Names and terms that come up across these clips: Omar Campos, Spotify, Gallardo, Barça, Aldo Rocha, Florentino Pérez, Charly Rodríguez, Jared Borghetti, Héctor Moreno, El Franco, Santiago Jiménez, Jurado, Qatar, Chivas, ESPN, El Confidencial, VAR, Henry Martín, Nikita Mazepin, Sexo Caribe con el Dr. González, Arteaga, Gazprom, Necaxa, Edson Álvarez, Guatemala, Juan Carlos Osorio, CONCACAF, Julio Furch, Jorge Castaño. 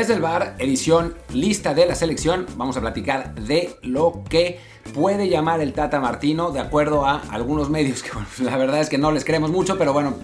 Desde el VAR, edición lista de la selección, vamos a platicar de lo que puede llamar el Tata Martino, de acuerdo a algunos medios que, bueno, la verdad es que no les creemos mucho, pero bueno,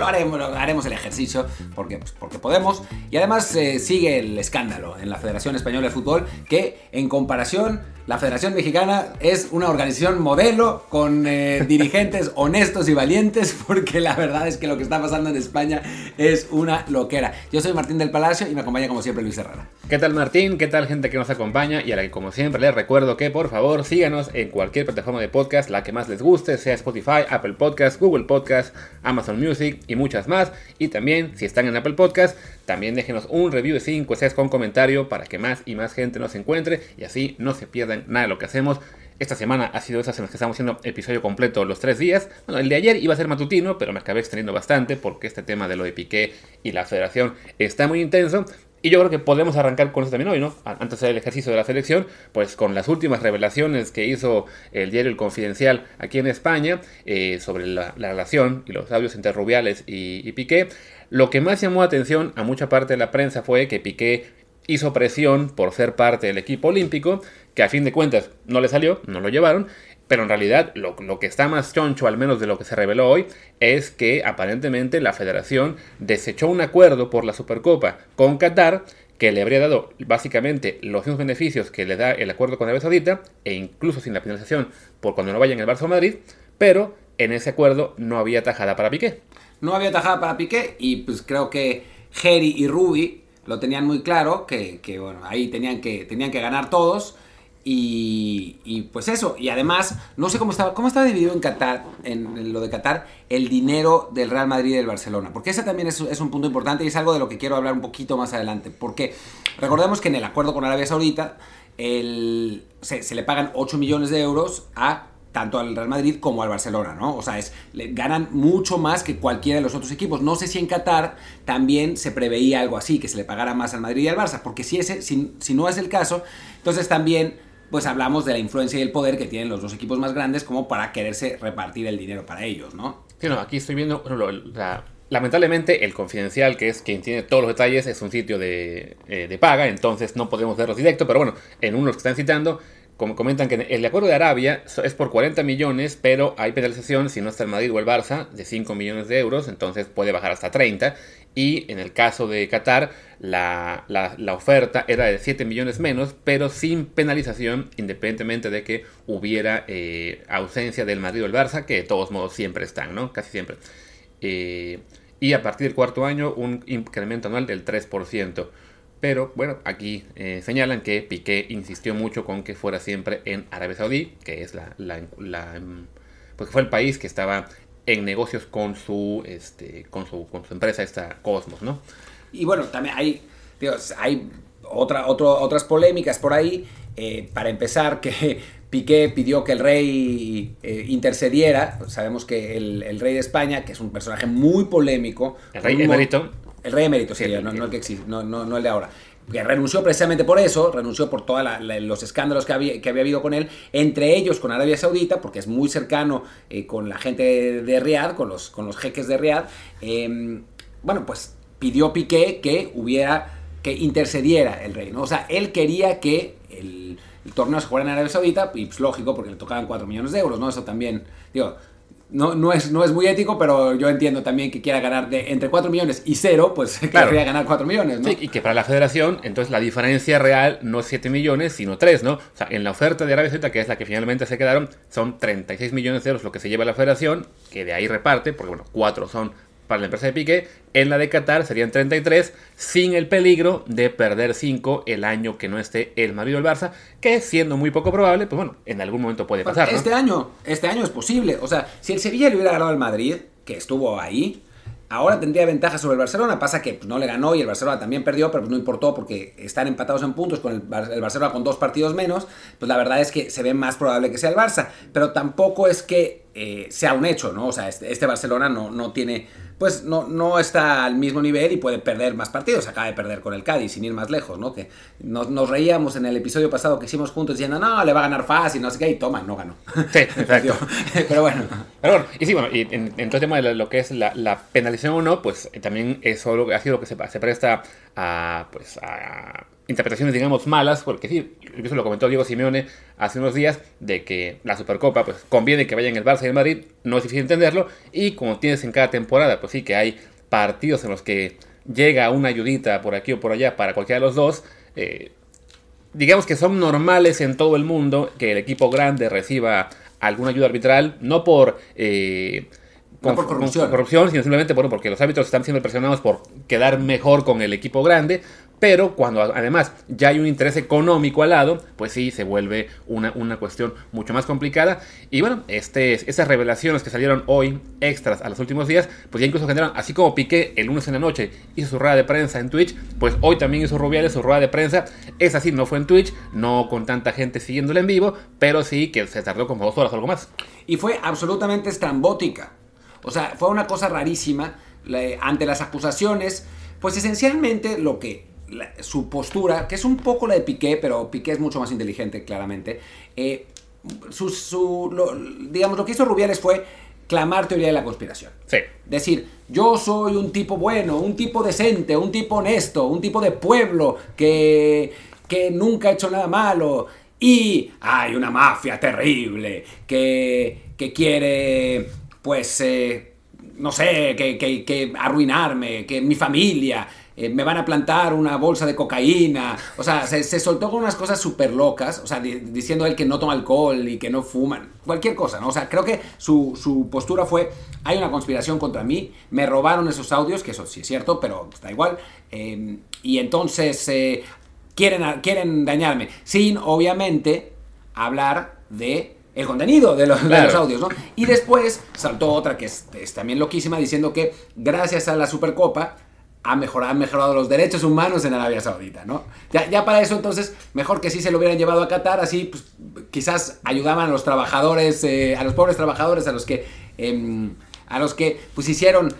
lo haremos el ejercicio porque podemos. Y además sigue el escándalo en la Federación Española de Fútbol, que en comparación, la Federación Mexicana es una organización modelo con dirigentes honestos y valientes, porque la verdad es que lo que está pasando en España es una loquera. Yo soy Martín del Palacio y me acompaña como siempre Luis Herrera. ¿Qué tal, Martín? ¿Qué tal, gente que nos acompaña? Y a la que como siempre les recuerdo que por favor síganos en cualquier plataforma de podcast, la que más les guste, sea Spotify, Apple Podcast, Google Podcast, Amazon Music y muchas más. Y también, si están en Apple Podcast, también déjenos un review de 5 estrellas con comentario para que más y más gente nos encuentre y así no se pierdan nada de lo que hacemos. Esta semana ha sido esas en las que estamos haciendo episodio completo los 3 días. Bueno, el de ayer iba a ser matutino, pero me acabé extendiendo bastante porque este tema de lo de Piqué y la federación está muy intenso. Y yo creo que podemos arrancar con eso también hoy, ¿no? Antes del ejercicio de la selección, pues con las últimas revelaciones que hizo el diario El Confidencial aquí en España sobre la relación y los audios entre Rubiales y Piqué. Lo que más llamó atención a mucha parte de la prensa fue que Piqué hizo presión por ser parte del equipo olímpico, que a fin de cuentas no le salió, no lo llevaron. Pero en realidad lo que está más choncho, al menos de lo que se reveló hoy, es que aparentemente la federación desechó un acuerdo por la Supercopa con Qatar que le habría dado básicamente los mismos beneficios que le da el acuerdo con Arabia Saudita e incluso sin la penalización por cuando no vayan el Barça o Madrid, pero en ese acuerdo no había tajada para Piqué. No había tajada para Piqué y pues creo que Geri y Rubi lo tenían muy claro, que bueno, ahí tenían que ganar todos. Y pues eso, y además, no sé cómo estaba dividido en Qatar, en lo de Qatar, el dinero del Real Madrid y del Barcelona, porque ese también es un punto importante y es algo de lo que quiero hablar un poquito más adelante, porque recordemos que en el acuerdo con Arabia Saudita se le pagan 8 millones de euros a tanto al Real Madrid como al Barcelona, ¿no? O sea, ganan mucho más que cualquiera de los otros equipos. No sé si en Qatar también se preveía algo así, que se le pagara más al Madrid y al Barça, porque si no es el caso, entonces también pues hablamos de la influencia y el poder que tienen los dos equipos más grandes como para quererse repartir el dinero para ellos, ¿no? Sí, no, aquí estoy viendo, lamentablemente, El Confidencial, que es quien tiene todos los detalles, es un sitio de paga, entonces no podemos verlos directo, pero bueno, en uno los que están citando, como comentan que el acuerdo de Arabia es por 40 millones, pero hay penalización si no está el Madrid o el Barça de 5 millones de euros, entonces puede bajar hasta 30. Y en el caso de Qatar, la oferta era de 7 millones menos, pero sin penalización, independientemente de que hubiera ausencia del Madrid o el Barça, que de todos modos siempre están, ¿no? Casi siempre. Y a partir del cuarto año, un incremento anual del 3%. Pero bueno, aquí señalan que Piqué insistió mucho con que fuera siempre en Arabia Saudí, que es pues fue el país que estaba en negocios con su empresa esta Cosmos, ¿no? Y bueno, también hay otras polémicas por ahí. Para empezar, que Piqué pidió que el rey intercediera. Sabemos que el rey de España, que es un personaje muy polémico, el rey emérito. El rey emérito, sí, no el de ahora. Que renunció precisamente por eso, renunció por todos los escándalos que había habido con él, entre ellos con Arabia Saudita, porque es muy cercano con la gente de Riad, con los jeques de Riad. Bueno, pues pidió Piqué que intercediera el rey, ¿no? O sea, él quería que el torneo se jugara en Arabia Saudita, y pues lógico, porque le tocaban 4 millones de euros, ¿no? Eso también, digo, No es muy ético, pero yo entiendo también que quiera ganar entre 4 millones y 0, pues claro, querría ganar 4 millones, ¿no? Sí, y que para la federación, entonces la diferencia real no es 7 millones, sino 3, ¿no? O sea, en la oferta de Arabia Saudita, que es la que finalmente se quedaron, son 36 millones de euros lo que se lleva la federación, que de ahí reparte, porque bueno, 4 son para la empresa de Piqué, en la de Qatar serían 33, sin el peligro de perder 5 el año que no esté el Madrid o el Barça, que siendo muy poco probable, pues bueno, en algún momento puede pasar, ¿no? Este año es posible, o sea, si el Sevilla le hubiera ganado al Madrid, que estuvo ahí, ahora tendría ventaja sobre el Barcelona. Pasa que pues, no le ganó y el Barcelona también perdió, pero pues, no importó porque están empatados en puntos con el Barcelona con 2 partidos menos. Pues la verdad es que se ve más probable que sea el Barça, pero tampoco es que sea un hecho, ¿no? O sea, este Barcelona no tiene pues no está al mismo nivel y puede perder más partidos. Acaba de perder con el Cádiz, sin ir más lejos, ¿no? Que nos reíamos en el episodio pasado que hicimos juntos diciendo, no, le va a ganar fácil, no sé qué, y toma, no ganó. Sí, exacto. Pero bueno. Y sí, bueno, y en todo el tema de lo que es la penalización o no, pues también eso ha sido lo que se presta a, pues, a interpretaciones, digamos, malas, porque sí, eso lo comentó Diego Simeone hace unos días, de que la Supercopa, pues, conviene que vayan el Barça y el Madrid, no es difícil entenderlo, y como tienes en cada temporada, pues sí que hay partidos en los que llega una ayudita por aquí o por allá para cualquiera de los dos, digamos que son normales en todo el mundo que el equipo grande reciba alguna ayuda arbitral, no por... No por corrupción, sino simplemente porque los árbitros están siempre presionados por quedar mejor con el equipo grande, pero cuando además ya hay un interés económico al lado, pues sí, se vuelve una cuestión mucho más complicada. Y bueno, estas revelaciones que salieron hoy, extras a los últimos días, pues ya incluso generaron, así como Piqué el lunes en la noche hizo su rueda de prensa en Twitch, pues hoy también hizo Rubiales su rueda de prensa. Es así, no fue en Twitch, no con tanta gente siguiéndole en vivo, pero sí que se tardó como 2 horas o algo más. Y fue absolutamente estrambótica. O sea, fue una cosa rarísima ante las acusaciones. Pues esencialmente su postura, que es un poco la de Piqué, pero Piqué es mucho más inteligente, claramente. Lo que hizo Rubiales fue clamar teoría de la conspiración. Sí. Decir, yo soy un tipo bueno, un tipo decente, un tipo honesto, un tipo de pueblo que nunca ha hecho nada malo. Y hay una mafia terrible que quiere... pues, no sé, que arruinarme, que mi familia, me van a plantar una bolsa de cocaína. O sea, se soltó con unas cosas súper locas, o sea, diciendo él que no toma alcohol y que no fuman, cualquier cosa, ¿no? O sea, creo que su postura fue, hay una conspiración contra mí, me robaron esos audios, que eso sí es cierto, pero da igual, y entonces quieren dañarme, sin, obviamente, hablar de... el contenido de los audios, ¿no? Y después saltó otra que es también loquísima, diciendo que gracias a la Supercopa han mejorado los derechos humanos en Arabia Saudita, ¿no? Ya para eso, entonces, mejor que sí se lo hubieran llevado a Qatar, así pues, quizás ayudaban a los trabajadores, a los pobres trabajadores, a los que pues hicieron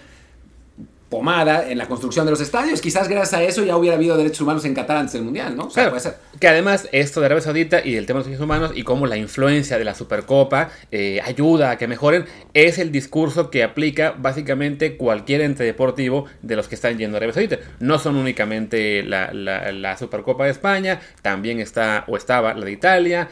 pomada en la construcción de los estadios. Quizás gracias a eso ya hubiera habido derechos humanos en Qatar antes del Mundial, ¿no? O sea, claro, puede ser. Que además esto de Arabia Saudita y el tema de los derechos humanos y cómo la influencia de la Supercopa ayuda a que mejoren, es el discurso que aplica básicamente cualquier ente deportivo de los que están yendo a Arabia Saudita. No son únicamente la Supercopa de España, también estaba la de Italia,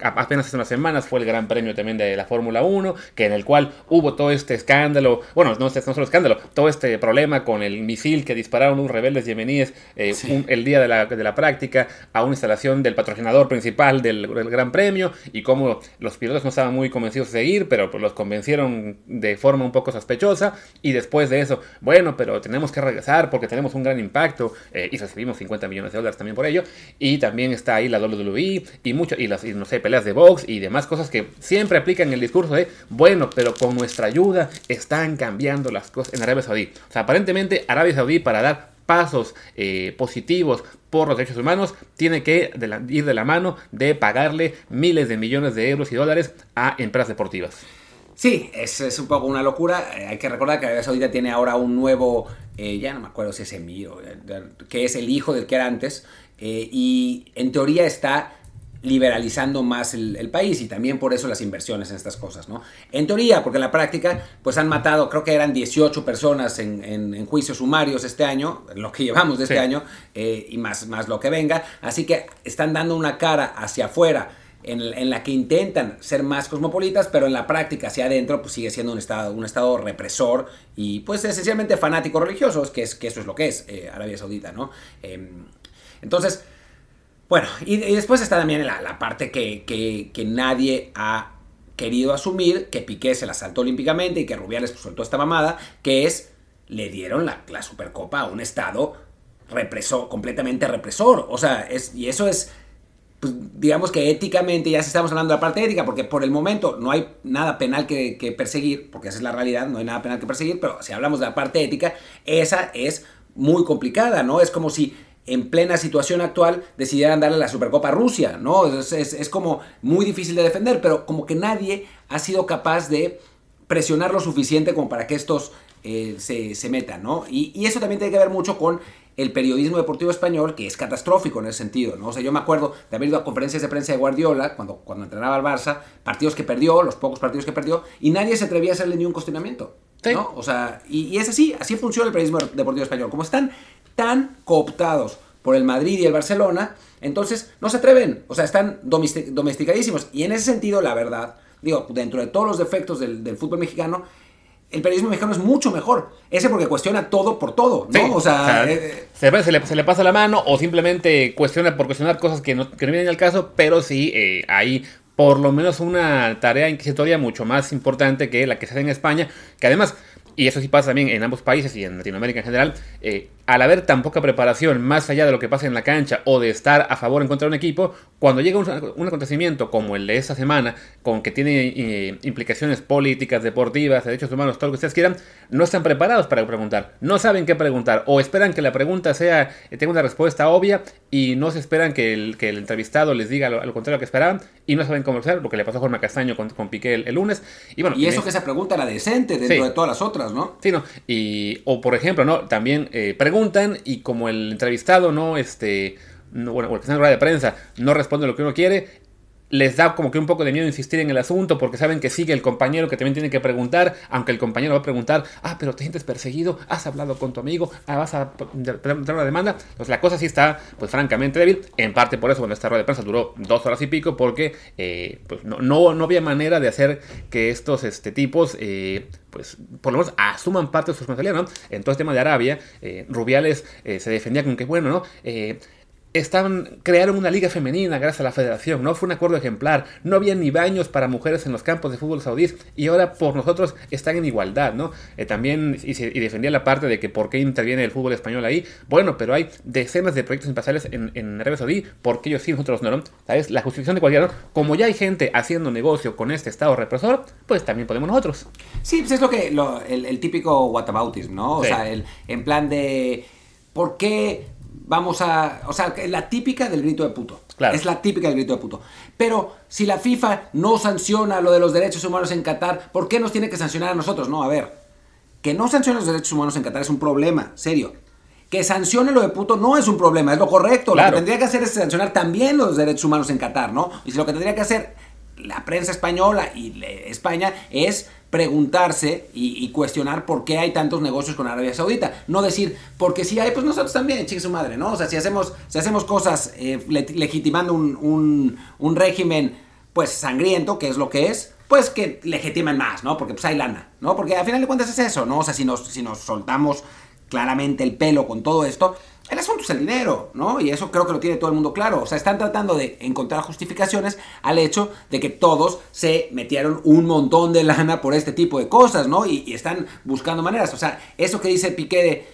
apenas hace unas semanas fue el Gran Premio también de la Fórmula 1, que en el cual hubo todo este escándalo, bueno, no solo escándalo, todo este problema con el misil que dispararon unos rebeldes yemeníes el día de la práctica a una instalación del patrocinador principal del Gran Premio, y cómo los pilotos no estaban muy convencidos de seguir, pero los convencieron de forma un poco sospechosa, y después de eso, bueno, pero tenemos que regresar porque tenemos un gran impacto, y recibimos $50 millones también por ello, y también está ahí la WWE, y no sé, peleas de box y demás cosas que siempre aplican el discurso de, bueno, pero con nuestra ayuda están cambiando las cosas en Arabia Saudí. O sea, aparentemente Arabia Saudí, para dar pasos positivos por los derechos humanos, tiene que ir de la mano de pagarle miles de millones de euros y dólares a empresas deportivas. Sí, es un poco una locura. Hay que recordar que Arabia Saudita tiene ahora un nuevo, ya no me acuerdo si es emir, que es el hijo del que era antes, y en teoría está liberalizando más el país, y también por eso las inversiones en estas cosas, ¿no? En teoría, porque en la práctica, pues han matado, creo que eran 18 personas en juicios sumarios este año, en lo que llevamos de este año, y más lo que venga, así que están dando una cara hacia afuera, en la que intentan ser más cosmopolitas, pero en la práctica hacia adentro pues sigue siendo un estado represor y pues esencialmente fanático religioso, que eso es lo que es Arabia Saudita, ¿no? Entonces, bueno, y después está también la parte que nadie ha querido asumir, que Piqué se la saltó olímpicamente y que Rubiales pues soltó esta mamada, que es, le dieron la Supercopa a un estado represor, completamente represor. O sea, y eso es, pues, digamos que éticamente, ya estamos hablando de la parte ética, porque por el momento no hay nada penal que perseguir, porque esa es la realidad, no hay nada penal que perseguir, pero si hablamos de la parte ética, esa es muy complicada, ¿no? Es como si en plena situación actual decidieran darle la Supercopa a Rusia, ¿no? Es como muy difícil de defender, pero como que nadie ha sido capaz de presionar lo suficiente como para que estos se metan, ¿no? Y eso también tiene que ver mucho con el periodismo deportivo español, que es catastrófico en ese sentido, ¿no? O sea, yo me acuerdo de haber ido a conferencias de prensa de Guardiola, cuando entrenaba al Barça, partidos que perdió, los pocos partidos que perdió, y nadie se atrevía a hacerle ni un cuestionamiento, ¿no? Sí. O sea, y es así funciona el periodismo deportivo español. Como están tan cooptados por el Madrid y el Barcelona, entonces no se atreven, o sea, están domesticadísimos. Y en ese sentido, la verdad, digo, dentro de todos los defectos del fútbol mexicano, el periodismo mexicano es mucho mejor. Ese porque cuestiona todo por todo, ¿no? Sí, o sea se le pasa la mano o simplemente cuestiona por cuestionar cosas que no vienen al caso, pero sí hay por lo menos una tarea inquietatoria mucho más importante que la que se hace en España, que además, y eso sí pasa también en ambos países y en Latinoamérica en general, al haber tan poca preparación más allá de lo que pasa en la cancha o de estar a favor o en contra de un equipo, cuando llega un acontecimiento como el de esta semana, con que tiene implicaciones políticas, deportivas, derechos humanos, todo lo que ustedes quieran, no están preparados para preguntar, no saben qué preguntar o esperan que la pregunta tenga una respuesta obvia y no se esperan que el entrevistado les diga lo contrario que esperaban y no saben conversar, lo que le pasó a Jorge Castaño con Piqué el lunes. Y bueno, y eso que esa pregunta era decente dentro de todas las otras, ¿no? Sí, no. O por ejemplo, ¿no? También preguntan y como el entrevistado o el que está en rueda de prensa no responde lo que uno quiere, les da como que un poco de miedo insistir en el asunto porque saben que sigue el compañero que también tiene que preguntar, aunque el compañero va a preguntar, pero te sientes perseguido, has hablado con tu amigo, vas a tener una demanda. Pues la cosa sí está, pues francamente débil, en parte por eso cuando esta rueda de prensa duró 2 horas y pico, porque pues no había manera de hacer que estos tipos pues por lo menos asuman parte de su responsabilidad, ¿no? En todo el tema de Arabia, Rubiales se defendía con que bueno, ¿no? Crearon una liga femenina gracias a la federación, ¿no? Fue un acuerdo ejemplar, no había ni baños para mujeres en los campos de fútbol saudíes y ahora por nosotros están en igualdad, ¿no? También, y defendía la parte de que por qué interviene el fútbol español ahí, bueno, pero hay decenas de proyectos espaciales en Arabia Saudí, porque ellos sí, nosotros no, ¿no? ¿Sabes? La justificación de cualquiera, ¿no? Como ya hay gente haciendo negocio con este estado represor, pues también podemos nosotros. Sí, pues es el típico whataboutism, ¿no? Sí. O sea, en plan de ¿por qué vamos a... O sea, la típica del grito de puto. Claro. Es la típica del grito de puto. Pero si la FIFA no sanciona lo de los derechos humanos en Qatar, ¿por qué nos tiene que sancionar a nosotros? No, a ver. Que no sancione los derechos humanos en Qatar es un problema, serio. Que sancione lo de puto no es un problema, es lo correcto. Claro. Lo que tendría que hacer es sancionar también los derechos humanos en Qatar, ¿no? Y si lo que tendría que hacer la prensa española y España es preguntarse y cuestionar por qué hay tantos negocios con Arabia Saudita, no decir porque si hay, pues nosotros también, chingue su madre, ¿no? O sea, si hacemos cosas legitimando un régimen pues sangriento, que es lo que es, pues que legitimen más, ¿no? Porque pues hay lana, ¿no? Porque al final de cuentas es eso, ¿no? O sea, si nos soltamos claramente el pelo con todo esto, el asunto es el dinero, ¿no? Y eso creo que lo tiene todo el mundo claro. O sea, están tratando de encontrar justificaciones al hecho de que todos se metieron un montón de lana por este tipo de cosas, ¿no? Y están buscando maneras. O sea, eso que dice Piqué de,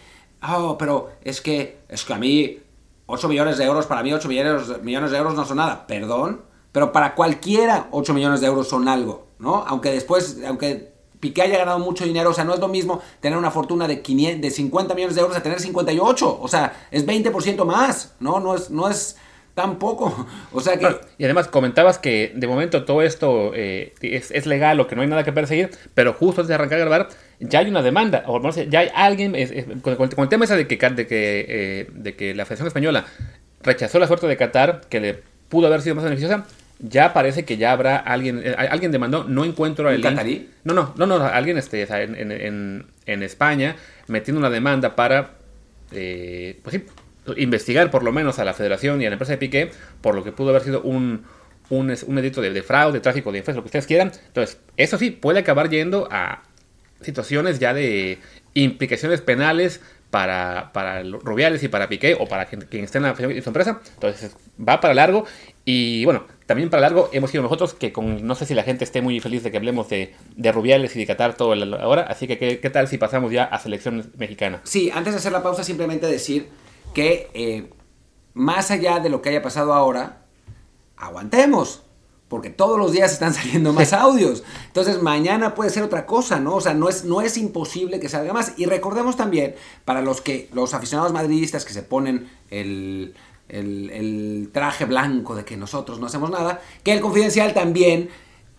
pero es que a mí 8 millones de euros, para mí 8 millones de euros no son nada. Perdón, pero para cualquiera 8 millones de euros son algo, ¿no? Aunque Piqué haya ganado mucho dinero, o sea, no es lo mismo tener una fortuna de 50 millones de euros a tener 58, o sea, es 20% más, ¿no? No es tan poco, o sea que... Y además comentabas que de momento todo esto es legal o que no hay nada que perseguir, pero justo antes de arrancar a grabar ya hay una demanda, o no sé, ya hay alguien, con el tema ese de que la Federación Española rechazó la oferta de Qatar, que le pudo haber sido más beneficiosa. Ya parece que ya habrá alguien demandó, no encuentro el link. No, alguien en España metiendo una demanda para pues sí, investigar por lo menos a la Federación y a la empresa de Piqué por lo que pudo haber sido un delito de fraude, de tráfico de influencias, lo que ustedes quieran. Entonces, eso sí, puede acabar yendo a situaciones ya de implicaciones penales para Rubiales y para Piqué o para quien esté en la Federación y su empresa. Entonces, va para largo y bueno... También para largo hemos sido nosotros que no sé si la gente esté muy feliz de que hablemos de Rubiales y de Qatar todo la hora, así que ¿qué tal si pasamos ya a selección mexicana? Sí, antes de hacer la pausa simplemente decir que más allá de lo que haya pasado ahora, aguantemos, porque todos los días están saliendo más audios, entonces mañana puede ser otra cosa, ¿no? O sea, no es imposible que salga más, y recordemos también para los aficionados madridistas que se ponen el traje blanco de que nosotros no hacemos nada, que El Confidencial también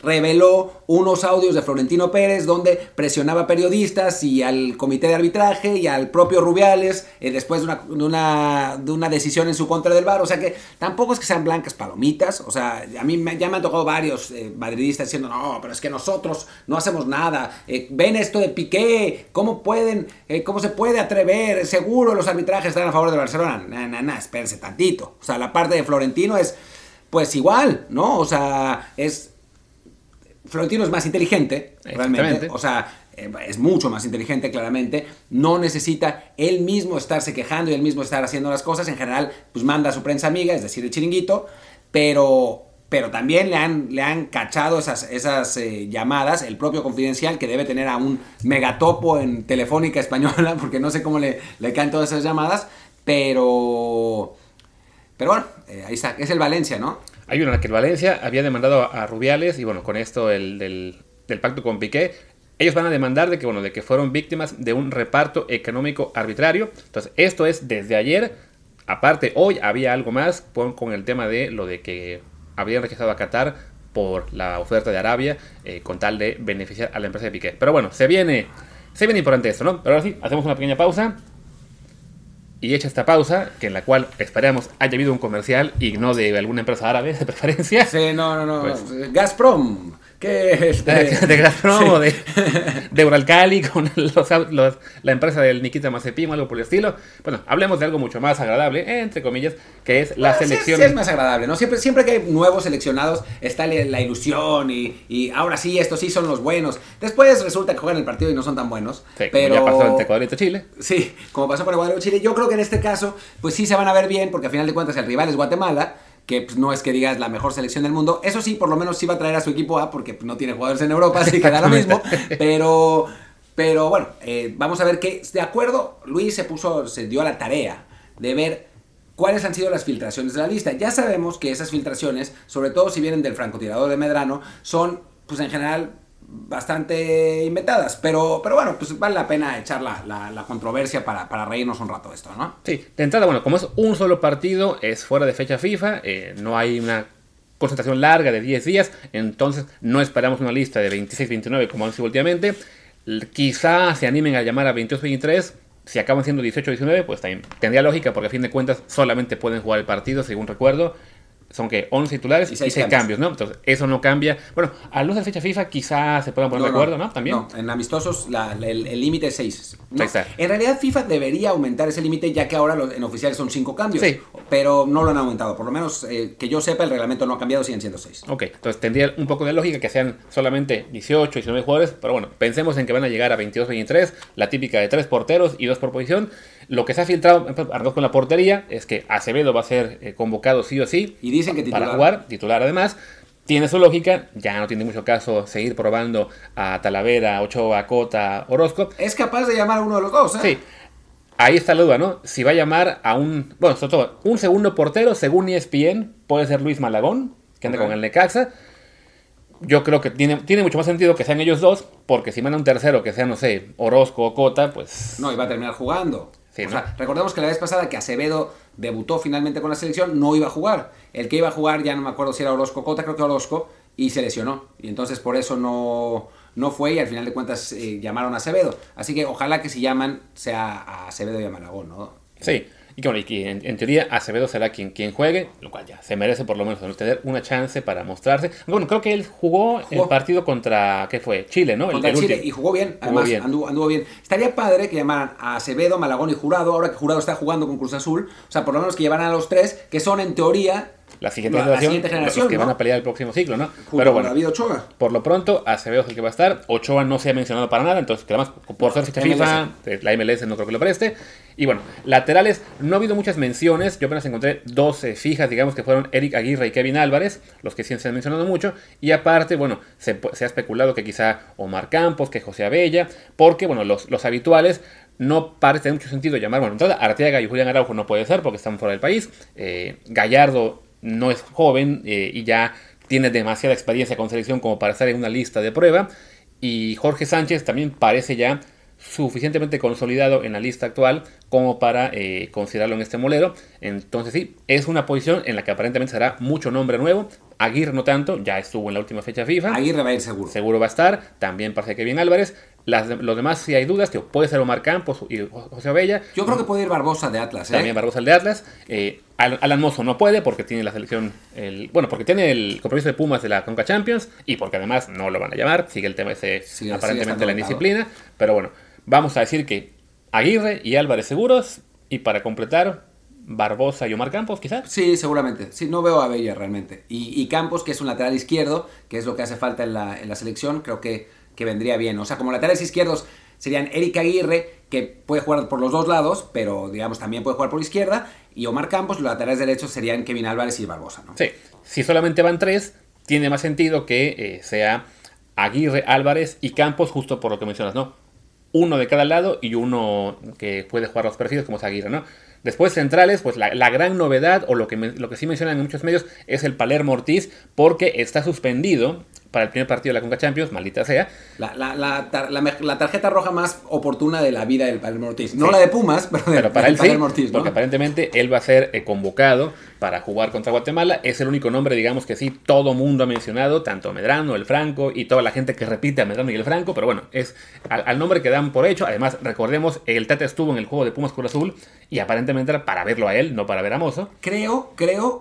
reveló unos audios de Florentino Pérez donde presionaba a periodistas y al comité de arbitraje y al propio Rubiales después de una decisión en su contra del VAR. O sea que tampoco es que sean blancas palomitas. O sea, a mí ya me han tocado varios madridistas diciendo, no, pero es que nosotros no hacemos nada. Ven esto de Piqué, ¿cómo se puede atrever? Seguro los arbitrajes están a favor de Barcelona. Espérense tantito. O sea, la parte de Florentino es, pues igual, ¿no? O sea, es... Florentino es más inteligente, realmente, o sea, es mucho más inteligente, claramente, no necesita él mismo estarse quejando y él mismo estar haciendo las cosas, en general, pues manda a su prensa amiga, es decir, el chiringuito, pero también le han cachado esas llamadas, el propio Confidencial, que debe tener a un megatopo en Telefónica Española, porque no sé cómo le caen todas esas llamadas, pero bueno, ahí está, es el Valencia, ¿no? Hay una en la que el Valencia había demandado a Rubiales y bueno, con esto del pacto con Piqué, ellos van a demandar de que fueron víctimas de un reparto económico arbitrario. Entonces, esto es desde ayer. Aparte, hoy había algo más con el tema de lo de que habían rechazado a Qatar por la oferta de Arabia con tal de beneficiar a la empresa de Piqué. Pero bueno, se viene importante esto, ¿no? Pero ahora sí, hacemos una pequeña pausa. Y hecha esta pausa, que en la cual esperamos haya habido un comercial y no de alguna empresa árabe de preferencia. Sí, no. Pues, Gazprom. ¿Qué es? De Gazprom sí. O de Uralcali, con la empresa del Nikita Mazepin o algo por el estilo. Bueno, hablemos de algo mucho más agradable, entre comillas, que es la selección. Sí, es más agradable, ¿no? Siempre que hay nuevos seleccionados está la ilusión y ahora sí, estos sí son los buenos. Después resulta que juegan el partido y no son tan buenos. Sí, pero... como ya pasó ante Ecuador y Chile. Sí, como pasó con Ecuador y Chile. Yo creo que en este caso, pues sí se van a ver bien, porque al final de cuentas el rival es Guatemala, que pues, no es que digas la mejor selección del mundo. Eso sí, por lo menos sí va a traer a su equipo A, porque no tiene jugadores en Europa, así que da lo mismo. Pero bueno, vamos a ver que, de acuerdo, Luis se dio a la tarea de ver cuáles han sido las filtraciones de la lista. Ya sabemos que esas filtraciones, sobre todo si vienen del francotirador de Medrano, son, pues en general, bastante inventadas, pero bueno, pues vale la pena echar la controversia para reírnos un rato de esto, ¿no? Sí, de entrada, bueno, como es un solo partido, es fuera de fecha FIFA, no hay una concentración larga de 10 días, entonces no esperamos una lista de 26-29 como han sido últimamente, quizá se animen a llamar a 22-23, si acaban siendo 18-19, pues también tendría lógica, porque a fin de cuentas solamente pueden jugar el partido, según recuerdo, son que 11 titulares y 6 cambios, ¿no? Entonces, eso no cambia. Bueno, a luz de fecha FIFA quizás se puedan poner de acuerdo, ¿no? También. No, en amistosos el límite es 6. No. En realidad FIFA debería aumentar ese límite, ya que ahora en oficiales son 5 cambios. Sí. Pero no lo han aumentado. Por lo menos que yo sepa, el reglamento no ha cambiado, siguen siendo 6. Ok, entonces tendría un poco de lógica que sean solamente 18, 19 jugadores. Pero bueno, pensemos en que van a llegar a 22, 23. La típica de 3 porteros y 2 por posición. Lo que se ha filtrado, arroz con la portería, es que Acevedo va a ser convocado sí o sí. Y dicen que titular. Para jugar, titular además. Tiene su lógica, ya no tiene mucho caso seguir probando a Talavera, Ochoa, Cota, Orozco. Es capaz de llamar a uno de los dos, ¿eh? Sí. Ahí está la duda, ¿no? Si va a llamar a un segundo portero, según ESPN, puede ser Luis Malagón, que anda con el Necaxa. Yo creo que tiene mucho más sentido que sean ellos dos, porque si manda un tercero que sea, no sé, Orozco o Cota, pues... No, y va a terminar jugando. Sí, o sea, recordemos que la vez pasada que Acevedo debutó finalmente con la selección, no iba a jugar. El que iba a jugar, ya no me acuerdo si era Orozco o Cota, creo que Orozco, y se lesionó. Y entonces por eso no fue y al final de cuentas llamaron a Acevedo. Así que ojalá que si llaman sea a Acevedo y a Malagón, ¿no? Sí, y que bueno, en teoría Acevedo será quien juegue, lo cual ya se merece por lo menos tener una chance para mostrarse. Bueno, creo que él jugó el partido contra, ¿qué fue? Chile, ¿no? Contra Chile, último. Y jugó bien, además anduvo bien. Estaría padre que llamaran a Acevedo, Malagón y Jurado, ahora que Jurado está jugando con Cruz Azul, o sea, por lo menos que llevaran a los tres, que son en teoría... La siguiente generación, los que van a pelear el próximo ciclo, ¿no? Junto pero bueno, David Ochoa. Por lo pronto, Acevedo es el que va a estar. Ochoa no se ha mencionado para nada, entonces, que además, por ser ficha FIFA, la MLS no creo que lo preste. Y bueno, laterales, no ha habido muchas menciones. Yo apenas encontré 12 fijas, digamos que fueron Eric Aguirre y Kevin Álvarez, los que sí se han mencionado mucho. Y aparte, bueno, se ha especulado que quizá Omar Campos, que José Abella, porque, bueno, los habituales. No parece mucho sentido llamar, bueno, entrada Arteaga y Julián Araujo no puede ser porque están fuera del país. Gallardo no es joven y ya tiene demasiada experiencia con selección como para estar en una lista de prueba. Y Jorge Sánchez también parece ya suficientemente consolidado en la lista actual como para considerarlo en este molero. Entonces sí, es una posición en la que aparentemente será mucho nombre nuevo. Aguirre no tanto, ya estuvo en la última fecha FIFA. Aguirre va a ir seguro. Seguro va a estar, también parece Kevin Álvarez. Los demás sí hay dudas, tío. Puede ser Omar Campos y José Abella. Yo creo que puede ir Barbosa de Atlas, ¿eh? También Barbosa el de Atlas. Alan Mozo no puede porque tiene la selección, porque tiene el compromiso de Pumas de la Conca Champions y porque además no lo van a llamar. Sigue el tema ese, sí, aparentemente la indisciplina. Pero bueno, vamos a decir que Aguirre y Álvarez seguros y para completar Barbosa y Omar Campos, quizás. Sí, seguramente. Sí, no veo a Abella realmente. Y Campos, que es un lateral izquierdo, que es lo que hace falta en la selección, creo que vendría bien. O sea, como laterales izquierdos serían Eric Aguirre, que puede jugar por los dos lados, pero digamos también puede jugar por izquierda, y Omar Campos. Los laterales derechos serían Kevin Álvarez y Barbosa, ¿no? Sí. Si solamente van tres, tiene más sentido que sea Aguirre, Álvarez y Campos, justo por lo que mencionas, ¿no? Uno de cada lado y uno que puede jugar los perfiles como es Aguirre, ¿no? Después centrales, pues la gran novedad, o lo que sí mencionan en muchos medios, es el Palermo Ortiz, porque está suspendido para el primer partido de la Conca Champions, maldita sea. La tarjeta roja más oportuna de la vida del Palermo Ortiz. No sí. La de Pumas, pero para él Palermo sí, Ortiz, ¿no? Porque aparentemente él va a ser convocado para jugar contra Guatemala. Es el único nombre, digamos, que sí, todo mundo ha mencionado, tanto Medrano, el Franco y toda la gente que repite a Medrano y el Franco, pero bueno, es al nombre que dan por hecho. Además, recordemos, el Tata estuvo en el juego de Pumas Cruz Azul y aparentemente era para verlo a él, no para ver a Mozo. Creo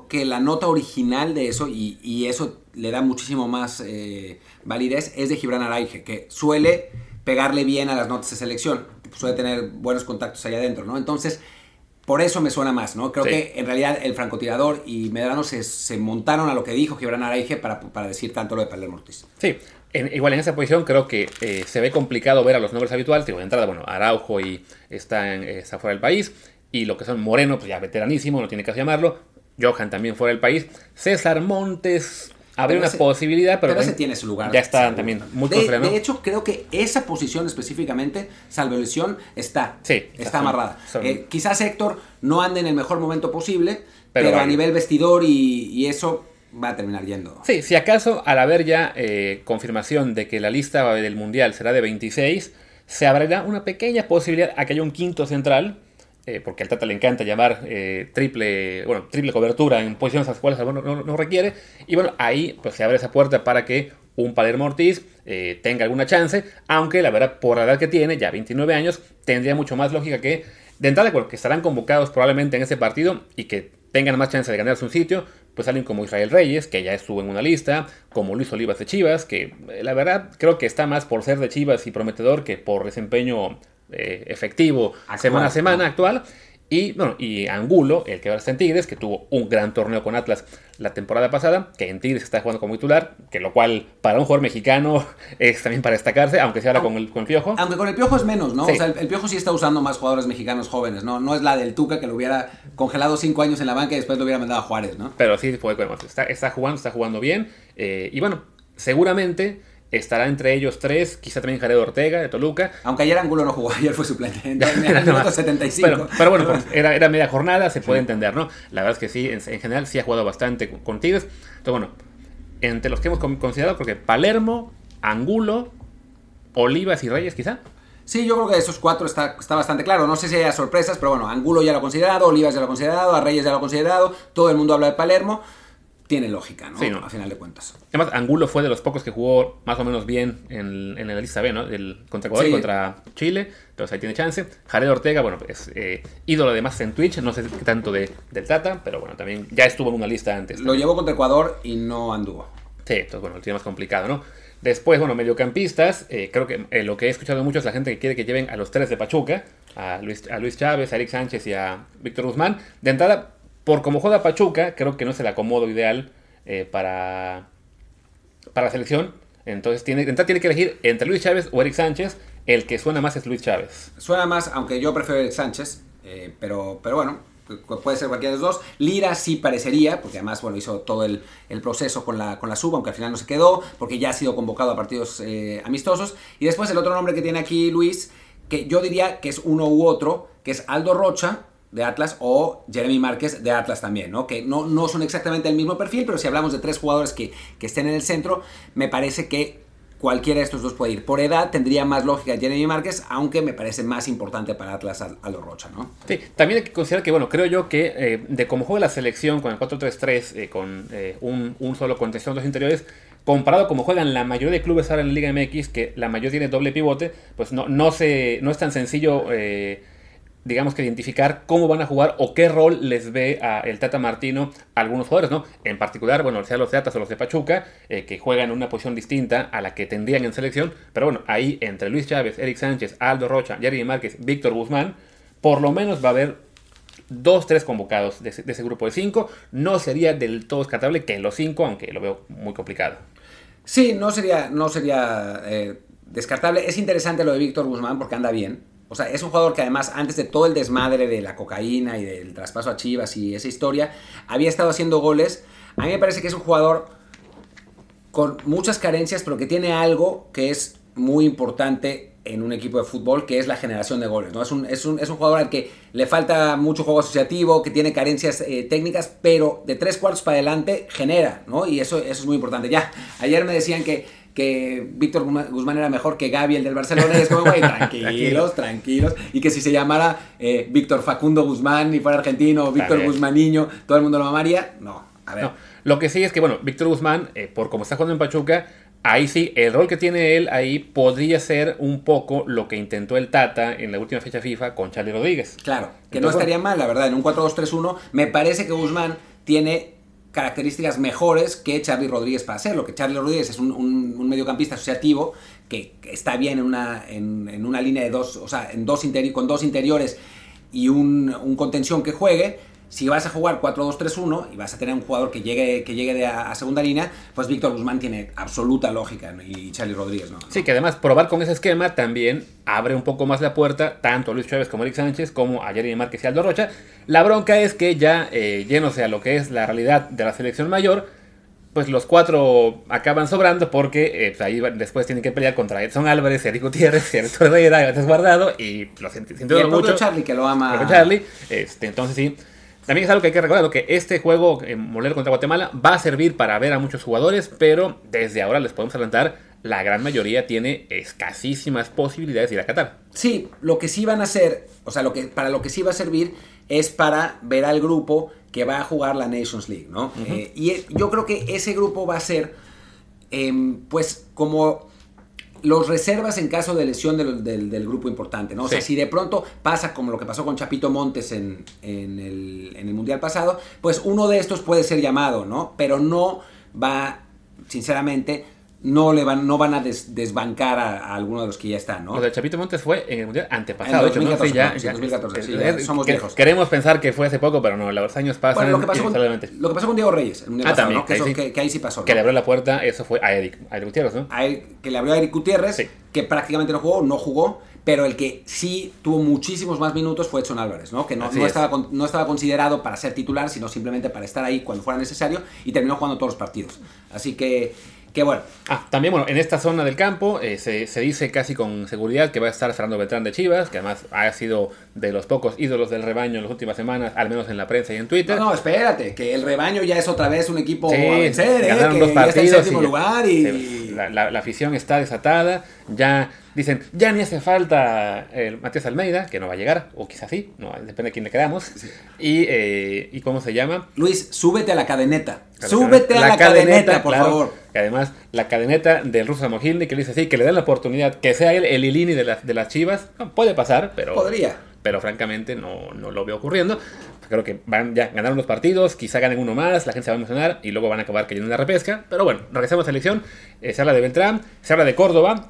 que la nota original de eso, y eso le da muchísimo más validez, es de Gibran Araige, que suele pegarle bien a las notas de selección, suele tener buenos contactos allá adentro, ¿no? Entonces, por eso me suena más, ¿no? Creo que en realidad el francotirador y Medrano se montaron a lo que dijo Gibran Araige para decir tanto lo de Palermo Ortiz. Sí, igual en esa posición creo que se ve complicado ver a los nombres habituales. Digo, de entrada, bueno, Araujo y está fuera del país, y lo que son Moreno, pues ya veteranísimo, no tiene caso llamarlo. Johan también fuera del país. César Montes. Habría una posibilidad, pero ese tiene su lugar. Ya está también muy consolidado. De hecho, creo que esa posición específicamente, salvo lesión, está amarrada. Quizás Héctor no ande en el mejor momento posible, pero a nivel vestidor y eso va a terminar yendo. Sí, si acaso, al haber ya confirmación de que la lista del Mundial será de 26, se abrirá una pequeña posibilidad a que haya un quinto central. Porque al Tata le encanta llamar triple cobertura en posiciones a las cuales no requiere, y bueno, ahí pues se abre esa puerta para que un Palermo Ortiz tenga alguna chance, aunque la verdad, por la edad que tiene, ya 29 años, tendría mucho más lógica que, de entrada, que estarán convocados probablemente en ese partido y que tengan más chance de ganarse un sitio, pues alguien como Israel Reyes, que ya estuvo en una lista, como Luis Olivas de Chivas, que la verdad creo que está más por ser de Chivas y prometedor que por desempeño efectivo actual, semana a semana actual. Y bueno, y Angulo, el que ahora está en Tigres, que tuvo un gran torneo con Atlas la temporada pasada, que en Tigres está jugando como titular, que lo cual para un jugador mexicano es también para destacarse, aunque sea ahora con el Piojo. Aunque con el Piojo es menos, ¿no? Sí. O sea, el Piojo sí está usando más jugadores mexicanos jóvenes, ¿no? No es la del Tuca, que lo hubiera congelado 5 años en la banca y después lo hubiera mandado a Juárez, ¿no? Pero sí, está jugando bien. Y bueno, seguramente estará entre ellos tres, quizá también Jared Ortega de Toluca. Aunque ayer Angulo no jugó, ayer fue suplente en el minuto 75. Pero bueno, pues era media jornada, se puede entender, ¿no? La verdad es que sí, en general sí ha jugado bastante con Tigres. Entonces bueno, entre los que hemos considerado, creo que Palermo, Angulo, Olivas y Reyes quizá. Sí, yo creo que esos cuatro está bastante claro. No sé si haya sorpresas, pero bueno, Angulo ya lo ha considerado, Olivas ya lo ha considerado, a Reyes ya lo ha considerado, todo el mundo habla de Palermo. Tiene lógica, ¿no? Sí, ¿no? A final de cuentas. Además, Angulo fue de los pocos que jugó más o menos bien en la lista B, ¿no? Contra Ecuador, contra Chile. Entonces ahí tiene chance. Jared Ortega, bueno, pues ídolo además en Twitch. No sé qué tanto del Tata, pero bueno, también ya estuvo en una lista antes. Lo llevó contra Ecuador y no anduvo. Sí, entonces bueno, lo tiene más complicado, ¿no? Después, bueno, mediocampistas. Creo que lo que he escuchado mucho es la gente que quiere que lleven a los tres de Pachuca. A Luis Chávez, a Eric Sánchez y a Víctor Guzmán. De entrada, por como juega Pachuca, creo que no es el acomodo ideal para la selección. Entonces tiene que elegir entre Luis Chávez o Eric Sánchez. El que suena más es Luis Chávez. Suena más, aunque yo prefiero Eric Sánchez, pero bueno, puede ser cualquiera de los dos. Lira sí parecería, porque además bueno, hizo todo el proceso con la sub, aunque al final no se quedó, porque ya ha sido convocado a partidos amistosos. Y después el otro nombre que tiene aquí Luis, que yo diría que es uno u otro, que es Aldo Rocha de Atlas o Jeremy Márquez de Atlas también, ¿no? Que no son exactamente el mismo perfil, pero si hablamos de tres jugadores que estén en el centro, me parece que Cualquiera de estos dos puede ir. Por edad tendría más lógica Jeremy Márquez, aunque me parece más importante para Atlas a lo Rocha, ¿no? Sí, también hay que considerar que, bueno, creo yo que de cómo juega la selección con el 4-3-3, con un solo contención, dos interiores, comparado como juegan la mayoría de clubes ahora en la Liga MX, que la mayoría tiene doble pivote, pues no es tan sencillo, digamos, que identificar cómo van a jugar o qué rol les ve a el Tata Martino a algunos jugadores, ¿no? En particular, bueno, sea los de Atlas o los de Pachuca, que juegan en una posición distinta a la que tendrían en selección, pero bueno, ahí entre Luis Chávez, Eric Sánchez, Aldo Rocha, Jeremy Márquez, Víctor Guzmán, por lo menos va a haber 2-3 convocados de ese grupo de 5. No sería del todo descartable que los 5, aunque lo veo muy complicado. Sí, no sería descartable. Es interesante lo de Víctor Guzmán porque anda bien. O sea, es un jugador que además, antes de todo el desmadre de la cocaína y del traspaso a Chivas y esa historia, había estado haciendo goles. A mí me parece que es un jugador con muchas carencias, pero que tiene algo que es muy importante en un equipo de fútbol, que es la generación de goles, ¿no? Es un jugador al que le falta mucho juego asociativo, que tiene carencias técnicas, pero de 3 cuartos para adelante genera, ¿no? Y eso es muy importante. Ya, ayer me decían que Víctor Guzmán era mejor que Gaby, el del Barcelona, y es como, güey, tranquilos, y que si se llamara Víctor Facundo Guzmán y fuera argentino, Víctor Guzmaniño, todo el mundo lo mamaría. No, a ver. No. Lo que sí es que, bueno, Víctor Guzmán, por como está jugando en Pachuca, ahí sí, el rol que tiene él ahí podría ser un poco lo que intentó el Tata en la última fecha FIFA con Charly Rodríguez. Claro, que entonces, no estaría mal, la verdad, en un 4-2-3-1, me parece que Guzmán tiene características mejores que Charly Rodríguez para hacerlo, que Charly Rodríguez es un mediocampista asociativo que está bien en una línea de 2, o sea, con 2 interiores y un contención que juegue. Si vas a jugar 4-2-3-1 y vas a tener un jugador que llegue a segunda línea, pues Víctor Guzmán tiene absoluta lógica, ¿no? Y Charly Rodríguez no. Sí, que además probar con ese esquema también abre un poco más la puerta tanto a Luis Chávez como a Eric Sánchez, como a Jeremy Márquez y Aldo Rocha. La bronca es que ya yéndose a lo que es la realidad de la selección mayor, pues los 4 acaban sobrando porque pues ahí después tienen que pelear contra Edson Álvarez, Eric Gutiérrez, Eric Herrera, Guardado, y lo siento mucho. Charly, que lo ama. Pero Charly, entonces sí. También es algo que hay que recordar, que este juego molero contra Guatemala va a servir para ver a muchos jugadores, pero desde ahora les podemos adelantar, la gran mayoría tiene escasísimas posibilidades de ir a Qatar. Sí, lo que sí van a hacer, o sea, para lo que sí va a servir es para ver al grupo que va a jugar la Nations League, ¿no? Uh-huh. Y yo creo que ese grupo va a ser, pues, como los reservas en caso de lesión del grupo importante, ¿no? O sea, si de pronto pasa como lo que pasó con Chapito Montes en el Mundial pasado, pues uno de estos puede ser llamado, ¿no? Pero sinceramente, no van a desbancar a alguno de los que ya están, ¿no? Lo de Chapito Montes fue en el Mundial antepasado. En 2014, somos viejos. Queremos pensar que fue hace poco, pero no, los años pasan. Bueno, lo que pasó con Diego Reyes, el Mundial pasado, también, ¿no? Que ahí sí pasó, ¿no? Que le abrió la puerta, eso fue a Eric Gutiérrez, ¿no? Que le abrió a Eric Gutiérrez, sí. Que prácticamente no jugó, pero el que sí tuvo muchísimos más minutos fue Edson Álvarez, ¿no? Que no estaba considerado para ser titular, sino simplemente para estar ahí cuando fuera necesario, y terminó jugando todos los partidos. Así que qué bueno. También, bueno, en esta zona del campo se dice casi con seguridad que va a estar Fernando Beltrán de Chivas, que además ha sido de los pocos ídolos del rebaño en las últimas semanas, al menos en la prensa y en Twitter. No, espérate, que el rebaño ya es otra vez un equipo a vencer, ganaron 2 partidos, ya está en 7º lugar y la afición está desatada, ya dicen, ya ni hace falta el Matías Almeida, que no va a llegar, o quizás sí, no, depende de quién le quedamos. Sí. ¿Y cómo se llama? Luis, súbete a la cadeneta. Súbete a la cadeneta, por favor. Que además, la cadeneta del ruso Samohilny, que le dice así, que le dan la oportunidad, que sea él el Ilini de las Chivas, no, puede pasar, pero podría. Pero francamente no lo veo ocurriendo. Creo que ganaron los partidos, quizá ganen uno más, la gente se va a emocionar y luego van a acabar cayendo en la repesca. Pero bueno, regresamos a la selección. Se habla de Beltrán, se habla de Córdoba,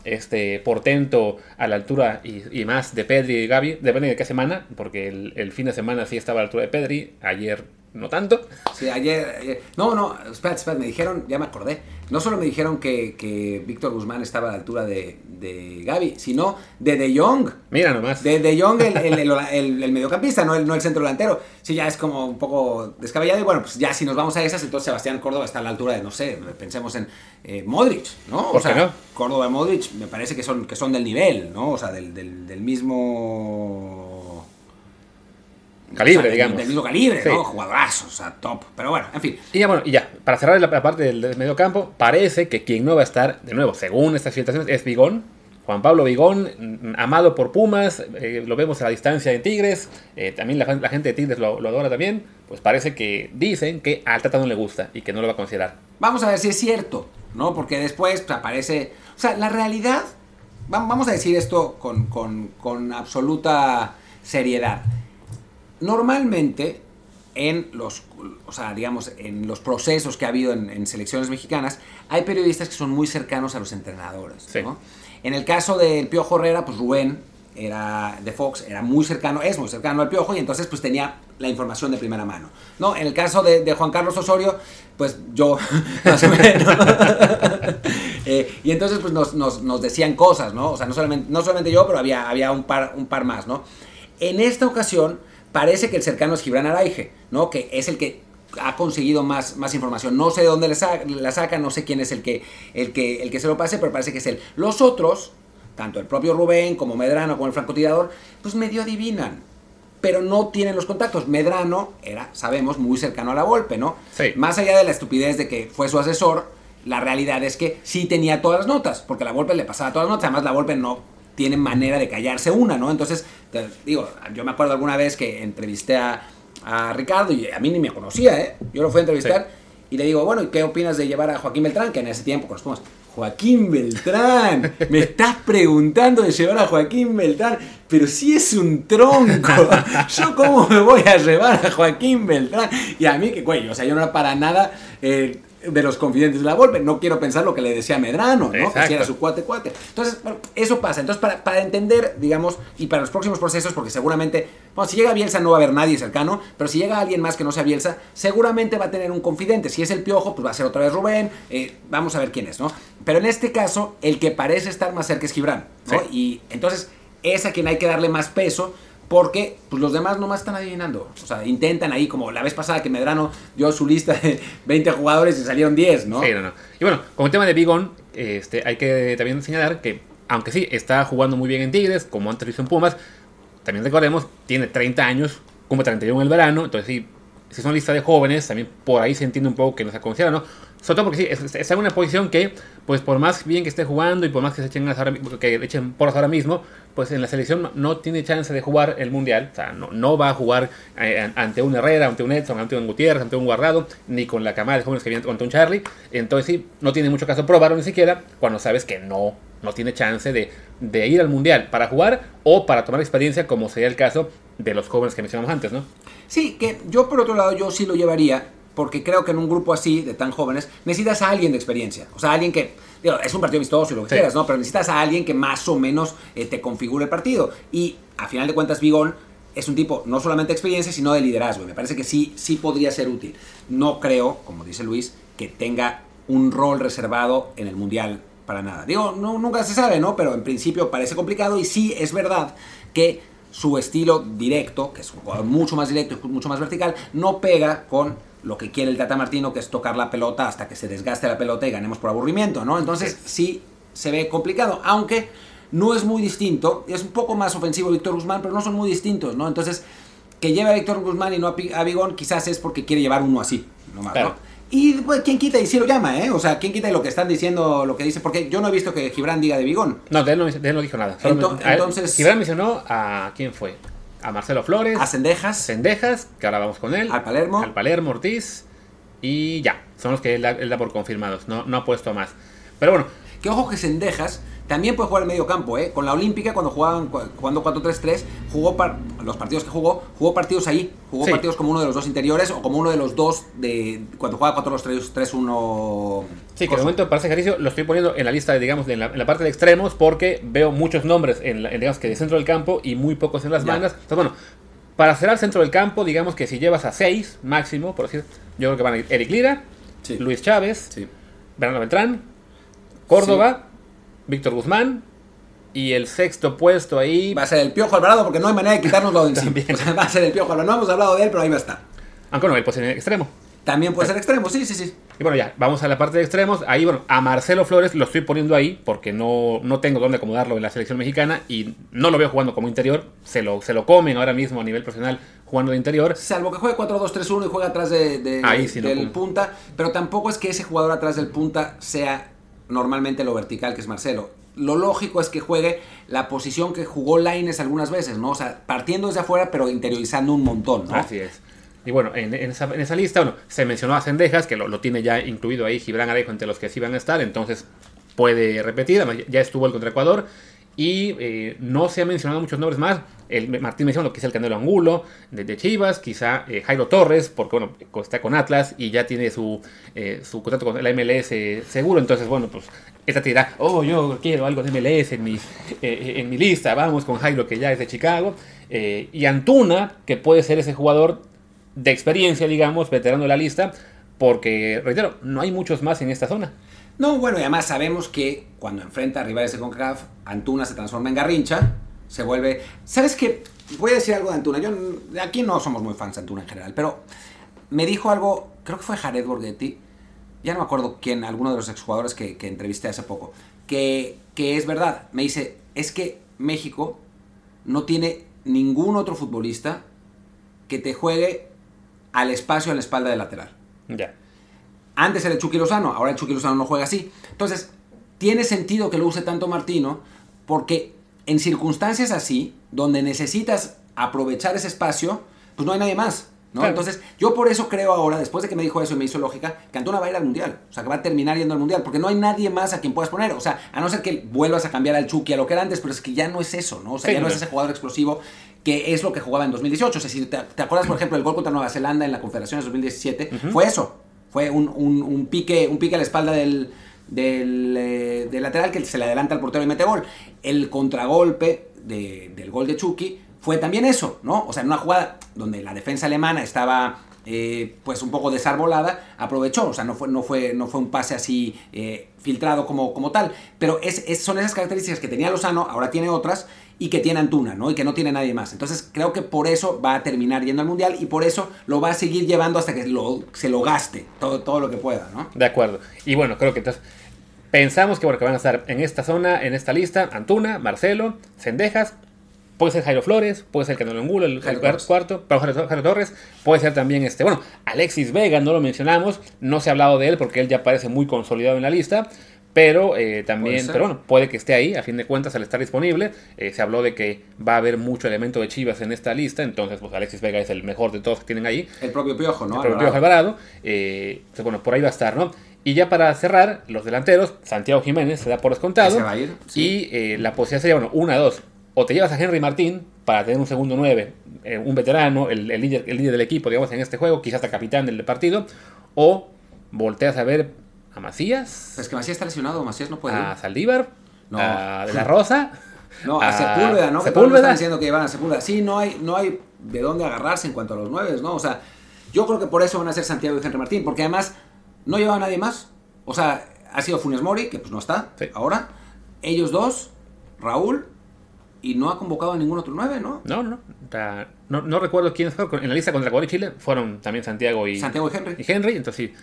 portento a la altura y más de Pedri y Gaby, depende de qué semana, porque el fin de semana sí estaba a la altura de Pedri, ayer no tanto. Sí, ayer no, espera, me dijeron, ya me acordé. No solo me dijeron que Víctor Guzmán estaba a la altura de Gaby, sino de Jong. Mira nomás. De Jong, el mediocampista, no el centro delantero. Sí, ya es como un poco descabellado. Y bueno, pues ya si nos vamos a esas, entonces Sebastián Córdoba está a la altura de, no sé, pensemos en Modric, ¿no? O sea, ¿no? Córdoba y Modric me parece que son del nivel, ¿no? O sea, del mismo calibre, o sea, digamos. Del mismo calibre, sí. ¿No? Jugadorazo, o sea, top. Pero bueno, en fin. Y ya, bueno, para cerrar la parte del medio campo, parece que quien no va a estar, de nuevo, según estas filtraciones, es Bigón. Juan Pablo Bigón, amado por Pumas, lo vemos a la distancia en Tigres, también la gente de Tigres lo adora también, pues parece que dicen que al Tata no le gusta y que no lo va a considerar. Vamos a ver si es cierto, ¿no? Porque después pues, aparece... O sea, la realidad, vamos a decir esto con absoluta seriedad. Normalmente, en los procesos que ha habido en selecciones mexicanas, hay periodistas que son muy cercanos a los entrenadores, sí. ¿No? En el caso del Piojo Herrera, pues Rubén era de Fox, es muy cercano al Piojo y entonces pues tenía la información de primera mano, ¿no? En el caso de Juan Carlos Osorio, pues yo, más o menos. Y entonces pues nos decían cosas, ¿no? O sea, no solamente yo, pero había un par más, ¿no? En esta ocasión parece que el cercano es Gibran Araige, ¿no? Que es el que ha conseguido más información. No sé de dónde la saca, no sé quién es el que se lo pase, pero parece que es él. Los otros, tanto el propio Rubén como Medrano como el francotirador, pues medio adivinan, pero no tienen los contactos. Medrano era, sabemos, muy cercano a la Volpe, ¿no? Sí. Más allá de la estupidez de que fue su asesor, la realidad es que sí tenía todas las notas, porque la Volpe le pasaba todas las notas. Además, la Volpe no tiene manera de callarse una, ¿no? Entonces, digo, yo me acuerdo alguna vez que entrevisté a Ricardo, y a mí ni me conocía, ¿eh? Yo lo fui a entrevistar, sí. Y le digo, bueno, ¿y qué opinas de llevar a Joaquín Beltrán? Que en ese tiempo con los Pumas. Joaquín Beltrán, me estás preguntando de llevar a Joaquín Beltrán, pero si es un tronco, yo cómo me voy a llevar a Joaquín Beltrán. Y a mí, que güey, o sea, yo no era para nada de los confidentes de la Volpe, no quiero pensar lo que le decía Medrano, ¿no? Exacto. Que si era su cuate. Entonces, bueno, eso pasa. Entonces, para entender, digamos, y para los próximos procesos, porque seguramente, bueno, si llega Bielsa no va a haber nadie cercano, pero si llega alguien más que no sea Bielsa, seguramente va a tener un confidente. Si es el Piojo, pues va a ser otra vez Rubén, vamos a ver quién es, ¿no? Pero en este caso, el que parece estar más cerca es Gibran, ¿no? Sí. Y entonces, es a quien hay que darle más peso, porque pues, los demás nomás están adivinando. O sea, intentan ahí, como la vez pasada que Medrano dio su lista de 20 jugadores y salieron 10, ¿no? Sí, no. Y bueno, con el tema de Bigón, hay que también señalar que, aunque sí, está jugando muy bien en Tigres, como antes lo hizo en Pumas, también recordemos, tiene 30 años, cumple 31 en el verano, entonces sí, si son lista de jóvenes, también por ahí se entiende un poco que nos aconseja, ¿no? Sobre todo porque sí, está en una posición que, pues por más bien que esté jugando y por más que se echen porras ahora mismo, pues en la selección no tiene chance de jugar el Mundial. O sea, no va a jugar ante un Herrera, ante un Edson, ante un Gutiérrez, ante un Guardado, ni con la camada de jóvenes que viene ante un Charly. Entonces sí, no tiene mucho caso probarlo ni siquiera cuando sabes que no tiene chance de ir al Mundial para jugar o para tomar experiencia, como sería el caso de los jóvenes que mencionamos antes, ¿no? Sí, que yo por otro lado, yo sí lo llevaría, porque creo que en un grupo así, de tan jóvenes, necesitas a alguien de experiencia. O sea, alguien que, digo, es un partido vistoso y lo que quieras, ¿no? Pero necesitas a alguien que más o menos te configure el partido. Y a final de cuentas, Bigón es un tipo no solamente de experiencia, sino de liderazgo. Me parece que sí podría ser útil. No creo, como dice Luis, que tenga un rol reservado en el Mundial para nada. Digo, no, nunca se sabe, ¿no? Pero en principio parece complicado y sí es verdad que su estilo directo, que es un jugador mucho más directo y mucho más vertical, no pega con lo que quiere el Tata Martino, que es tocar la pelota hasta que se desgaste la pelota y ganemos por aburrimiento, ¿no? Entonces sí se ve complicado, aunque no es muy distinto, es un poco más ofensivo Víctor Guzmán, pero no son muy distintos, ¿no? Entonces, que lleve a Víctor Guzmán y no a Bigón, quizás es porque quiere llevar uno así, nomás, claro. ¿No? Y pues, ¿quién quita y si lo llama, eh? O sea, ¿quién quita y lo que están diciendo, lo que dice? Porque yo no he visto que Gibran diga de Bigón. No, de él no dijo nada. Entonces, Gibran mencionó a quién fue. A Marcelo Flores. A Cendejas, que ahora vamos con él. Al Palermo Ortiz. Y ya, son los que él da por confirmados. No ha puesto más. Pero bueno. Que ojo que Cendejas también puede jugar en medio campo, ¿eh? Con la Olímpica, cuando jugaban 4-3-3, los partidos que jugó partidos ahí. Jugó partidos como uno de los dos interiores o como uno de los dos de cuando jugaba 4-2-3-1. Sí, que de momento para ese ejercicio lo estoy poniendo en la lista, digamos, en la parte de extremos, porque veo muchos nombres digamos, que de centro del campo y muy pocos en las bandas. Entonces, bueno, para cerrar centro del campo, digamos que si llevas a 6 máximo, por decir, yo creo que van a ir Eric Lira, sí. Luis Chávez, sí. Bernardo Beltrán, Córdoba. Sí. Víctor Guzmán, y el sexto puesto ahí va a ser el Piojo Alvarado, porque no hay manera de quitárnoslo de encima. O sea, va a ser el Piojo Alvarado, no hemos hablado de él, pero ahí va a estar. Aunque no, él puede ser en el extremo. También puede ser extremo, sí. Y bueno, ya, vamos a la parte de extremos. Ahí, bueno, a Marcelo Flores lo estoy poniendo ahí porque no tengo dónde acomodarlo en la selección mexicana y no lo veo jugando como interior. Se lo comen ahora mismo a nivel profesional jugando de interior. Salvo que juegue 4-2-3-1 y juegue atrás del punta, pero tampoco es que ese jugador atrás del punta sea normalmente lo vertical que es Marcelo. Lo lógico es que juegue la posición que jugó Lainez algunas veces, ¿no? O sea, partiendo desde afuera pero interiorizando un montón, ¿no? Así es. Y bueno, en esa lista, bueno, se mencionó a Cendejas, que lo tiene ya incluido ahí Gibran Araige entre los que sí van a estar, entonces puede repetir. Además, ya estuvo el contra Ecuador y no se han mencionado muchos nombres más. Martín mencionó lo que es el Canelo Angulo de Chivas, quizá Jairo Torres, porque bueno, está con Atlas y ya tiene su contrato con la MLS seguro, entonces bueno, pues esta te dirá, yo quiero algo de MLS en mi lista, vamos con Jairo que ya es de Chicago, y Antuna, que puede ser ese jugador de experiencia, digamos, veterano de la lista, porque, reitero, no hay muchos más en esta zona. No, bueno, y además sabemos que cuando enfrenta a rivales de CONCACAF, Antuna se transforma en garrincha, se vuelve... ¿Sabes qué? Voy a decir algo de Antuna. Yo aquí no somos muy fans de Antuna en general, pero me dijo algo, creo que fue Jared Borghetti, ya no me acuerdo quién, alguno de los exjugadores que entrevisté hace poco, que es verdad. Me dice, es que México no tiene ningún otro futbolista que te juegue al espacio, a la espalda del lateral. Ya. Antes era el Chucky Lozano, ahora el Chucky Lozano no juega así. Entonces, tiene sentido que lo use tanto Martino, porque en circunstancias así, donde necesitas aprovechar ese espacio, pues no hay nadie más, ¿no? Claro. Entonces, yo por eso creo ahora, después de que me dijo eso y me hizo lógica, que Antuna va a ir al Mundial. O sea, que va a terminar yendo al Mundial, porque no hay nadie más a quien puedas poner. O sea, a no ser que vuelvas a cambiar al Chucky a lo que era antes, pero es que ya no es eso, ¿no? O sea, sí, ya no es ese jugador explosivo que es lo que jugaba en 2018. O sea, si te acuerdas, por ejemplo, el gol contra Nueva Zelanda en la Confederaciones 2017, uh-huh, fue eso. Fue un pique a la espalda del lateral que se le adelanta al portero y mete gol. El contragolpe del gol de Chucky fue también eso, ¿no? O sea, en una jugada donde la defensa alemana estaba pues un poco desarbolada, aprovechó. O sea, no fue un pase así filtrado como tal. Pero son esas características que tenía Lozano, ahora tiene otras, y que tiene Antuna, ¿no? Y que no tiene nadie más. Entonces, creo que por eso va a terminar yendo al Mundial y por eso lo va a seguir llevando hasta que se lo gaste todo lo que pueda, ¿no? De acuerdo. Y bueno, creo que entonces pensamos que, bueno, que van a estar en esta zona, en esta lista, Antuna, Marcelo, Cendejas, puede ser Jairo Flores, puede ser Canelo Angulo, Jairo Torres, puede ser también Alexis Vega, no lo mencionamos, no se ha hablado de él porque él ya parece muy consolidado en la lista. Pero también, puede que esté ahí, a fin de cuentas, al estar disponible. Se habló de que va a haber mucho elemento de Chivas en esta lista, entonces pues Alexis Vega es el mejor de todos que tienen ahí. El propio Piojo, ¿no? El propio Piojo Alvarado. Entonces, bueno, por ahí va a estar, ¿no? Y ya para cerrar, los delanteros, Santiago Jiménez se da por descontado. Se va a ir, sí. Y la posibilidad sería, una, dos. O te llevas a Henry Martín para tener un segundo 9, un veterano, el líder del equipo, digamos, en este juego, quizás hasta capitán del partido, o volteas a ver a Macías. Es que Macías está lesionado, Macías no puede ir. A Saldívar, no. A De La Rosa. No, a Sepúlveda, ¿no? Sepúlveda. Que están diciendo que van a Sepúlveda. Sí, no hay de dónde agarrarse en cuanto a los 9, ¿no? O sea, yo creo que por eso van a ser Santiago y Henry Martín, porque además no lleva a nadie más. O sea, ha sido Funes Mori, que pues no está ahora. Ellos dos, Raúl, y no ha convocado a ningún otro 9, ¿no? No recuerdo quiénes fueron. En la lista contra Ecuador y Chile fueron también Santiago y Henry. Y Henry, entonces sí.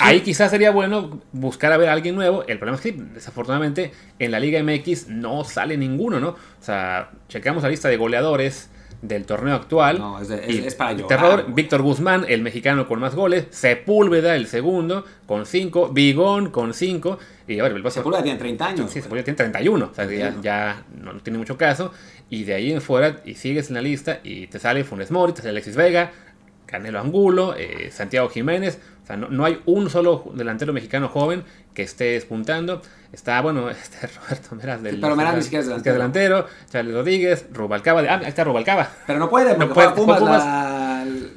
Ahí quizás sería bueno buscar a ver a alguien nuevo. El problema es que, desafortunadamente, en la Liga MX no sale ninguno, ¿no? O sea, checamos la lista de goleadores del torneo actual. No, es para llorar. Terror, Víctor Guzmán, el mexicano con más goles. Sepúlveda, el segundo, con 5. Bigón, con 5. Y a ver, Sepúlveda tiene 30 años. Sí, Sepúlveda tiene 31. O sea, 31. Ya no tiene mucho caso. Y de ahí en fuera, y sigues en la lista, y te sale Funes Mori, te sale Alexis Vega, Canelo Angulo, Santiago Jiménez. O sea, no hay un solo delantero mexicano joven que esté despuntando. Está, bueno, Roberto Meraz del... Pero Meraz ni siquiera es delantero. Charles Rodríguez, Rubalcaba. Ah, ahí está Rubalcaba. Pero no puede, porque Pumas.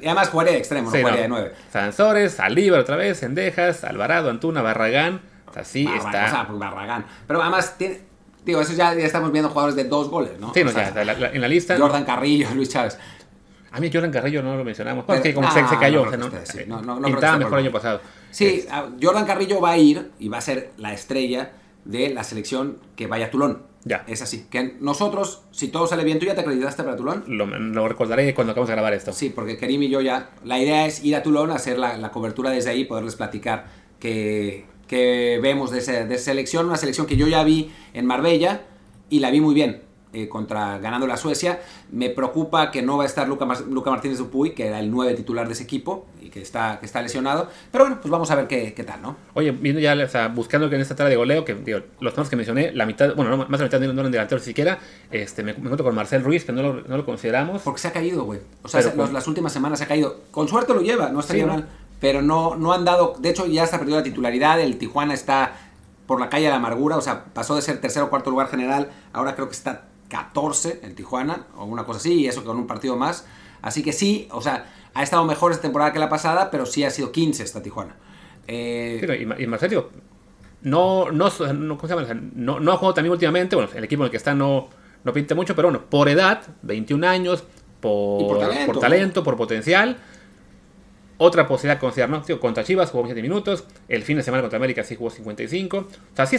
Y además jugaría de extremo, sí, jugaría de 9. Sansores, Saldívar otra vez, Cendejas, Alvarado, Antuna, Barragán. O sea, sí está. O sea, Barragán. Pero además tiene... Digo, eso ya estamos viendo jugadores de 2 goles, ¿no? Sí, no, o sea, ya, en la lista... Jordan Carrillo, Luis Chávez. A mí Jordan Carrillo no lo mencionamos, porque como se cayó, pintaba mejor el año pasado. Sí, Jordan Carrillo va a ir y va a ser la estrella de la selección que vaya a Tulón. Ya. Es así. Que nosotros, si todo sale bien, ¿tú ya te acreditaste para Tulón? Lo recordaré cuando acabemos de grabar esto. Sí, porque Karim y yo ya... La idea es ir a Tulón, hacer la cobertura desde ahí, poderles platicar que vemos de selección. Una selección que yo ya vi en Marbella y la vi muy bien, ganando la Suecia. Me preocupa que no va a estar Luca Martínez Dupuy, que era el 9 titular de ese equipo y que está lesionado. Pero bueno, pues vamos a ver qué tal, ¿no? Oye, viendo ya, o sea, buscando que en esta tarde de goleo, que digo, los nombres que mencioné, la mitad, bueno, no, más de la mitad no eran delanteros siquiera. Me encuentro con Marcel Ruiz, que no lo consideramos. Porque se ha caído, güey. O sea, las últimas semanas se ha caído. Con suerte lo lleva, no estaría mal. Pero no han dado, de hecho ya está perdido la titularidad, el Tijuana está por la calle de la amargura, o sea, pasó de ser tercero o cuarto lugar general, ahora creo que está 14 el Tijuana, o una cosa así, y eso con un partido más. Así que sí, o sea, ha estado mejor esta temporada que la pasada, pero sí ha sido 15 esta Tijuana. Y Marcelo, no ha jugado también últimamente, bueno, el equipo en el que está no pinta mucho, pero bueno, por edad, 21 años, por talento, por potencial... Otra posibilidad de considerar, ¿no? Tío, contra Chivas jugó 27 minutos. El fin de semana contra América sí jugó 55. O sea, sí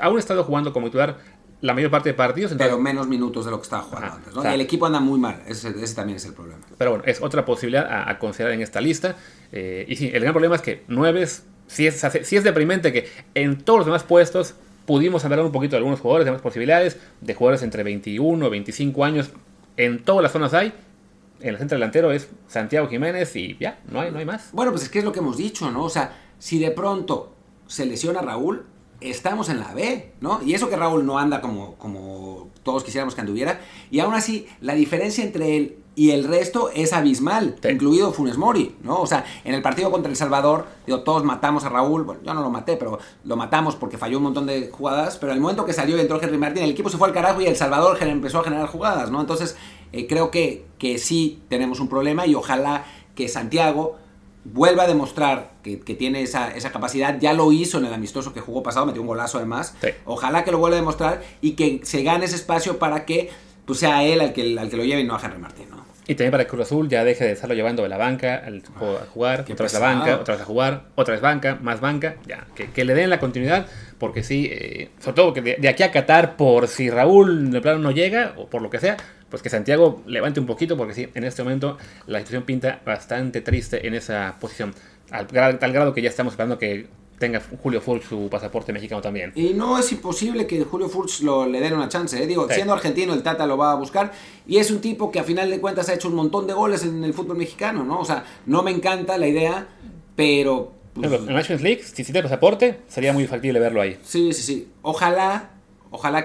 aún ha estado jugando como titular la mayor parte de partidos. Entonces... Pero menos minutos de lo que estaba jugando antes, ¿no? O sea, el equipo anda muy mal. Ese también es el problema. Pero bueno, es otra posibilidad a considerar en esta lista. Y sí, el gran problema es que 9, sí es deprimente que en todos los demás puestos pudimos hablar un poquito de algunos jugadores, de más posibilidades, de jugadores entre 21 o 25 años. En todas las zonas hay. En el centro delantero es Santiago Jiménez y ya, no hay más. Bueno, pues es que es lo que hemos dicho, ¿no? O sea, si de pronto se lesiona Raúl, estamos en la B, ¿no? Y eso que Raúl no anda como todos quisiéramos que anduviera. Y aún así, la diferencia entre él y el resto es abismal, sí. Incluido Funes Mori, ¿no? O sea, en el partido contra El Salvador, digo, todos matamos a Raúl. Bueno, yo no lo maté, pero lo matamos porque falló un montón de jugadas. Pero al momento que salió y entró Henry Martín, el equipo se fue al carajo y El Salvador empezó a generar jugadas, ¿no? Entonces... creo que sí tenemos un problema y ojalá que Santiago vuelva a demostrar que tiene esa capacidad. Ya lo hizo en el amistoso que jugó pasado, metió un golazo además. Sí. Ojalá que lo vuelva a demostrar y que se gane ese espacio para que pues, sea él al que lo lleve y no a Henry Martín, ¿no? Y también para que Cruz Azul ya deje de estarlo llevando de la banca a jugar, otra vez la banca, otra vez a jugar, otra vez banca, más banca, ya, que le den la continuidad, porque sí, sobre todo que de aquí a Qatar, por si Raúl de plano no llega, o por lo que sea, pues que Santiago levante un poquito, porque sí, en este momento la situación pinta bastante triste en esa posición, al grado que ya estamos esperando que tenga Julio Furch su pasaporte mexicano también. Y no es imposible que Julio Furch le den una chance, ¿eh? Digo, sí. Siendo argentino el Tata lo va a buscar y es un tipo que a final de cuentas ha hecho un montón de goles en el fútbol mexicano, ¿no? O sea, no me encanta la idea, pero... Pues, en Nations League, si tiene pasaporte, sería muy factible verlo ahí. Sí. Ojalá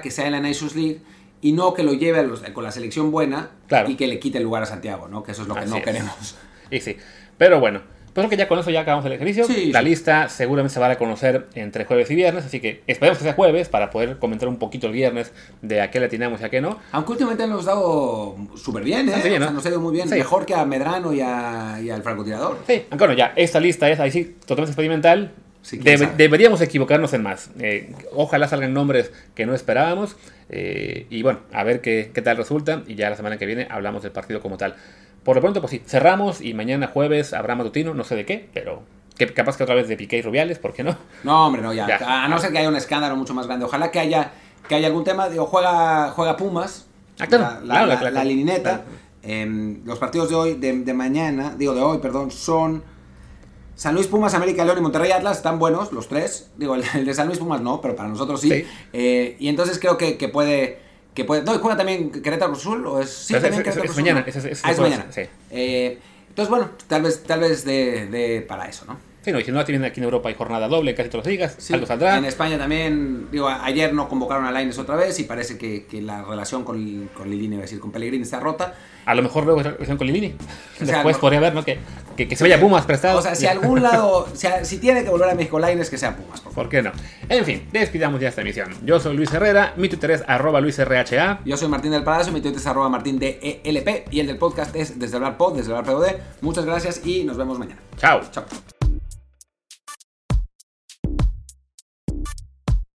que sea en la Nations League y no que lo lleve con la selección buena, claro. Y que le quite el lugar a Santiago, ¿no? Que eso es lo que queremos. Y sí, pero bueno... Pero que ya con eso ya acabamos el ejercicio. Sí, la lista seguramente se va a conocer entre jueves y viernes, así que esperemos que sea jueves para poder comentar un poquito el viernes de a qué le atinamos y a qué no. Aunque últimamente nos ha dado súper bien, ¿eh? Bien, ¿no? O sea, nos ha ido muy bien, sí. Mejor que a Medrano y al francotirador. Sí, aunque bueno, ya esta lista es ahí sí totalmente experimental. Sí, deberíamos equivocarnos en más. Ojalá salgan nombres que no esperábamos. Y bueno, a ver qué tal resulta. Y ya la semana que viene hablamos del partido como tal. Por lo pronto, pues sí, cerramos y mañana jueves habrá matutino, no sé de qué, pero capaz que otra vez de Piqué y Rubiales, ¿por qué no? No, hombre, no, ya. A no ser que haya un escándalo mucho más grande. Ojalá que haya algún tema. Digo, juega Pumas, la linineta. Claro. Los partidos de hoy, de hoy, son San Luis, Pumas, América, León y Monterrey, Atlas. Están buenos los tres. Digo, el de San Luis, Pumas no, pero para nosotros sí. Y entonces creo que puede... No, juega también Querétaro Cruz Azul, o es... Sí, también Querétaro Cruz Azul. Es mañana. Sí. Entonces, bueno, tal vez de para eso, ¿no? Sí, no, y si no, tienen aquí en Europa hay jornada doble, casi todas las ligas, sí. Algo saldrá. En España también, digo, ayer no convocaron a Lainez otra vez y parece que la relación con Lilini, es decir, con Pellegrini está rota. A lo mejor luego la relación con Lilini. O sea, después podría haber, ¿no? Que se vaya Pumas prestado. O sea, si algún lado, si tiene que volver a México Lainez, que sea Pumas. ¿Por qué no? En fin, despidamos ya esta emisión. Yo soy Luis Herrera, mi Twitter es @LuisRHA. Yo soy Martín del Palacio, mi Twitter es @MartinDELP y el del podcast es Desde Hablar Pod, Desde Hablar POD. Muchas gracias y nos vemos mañana. Chao.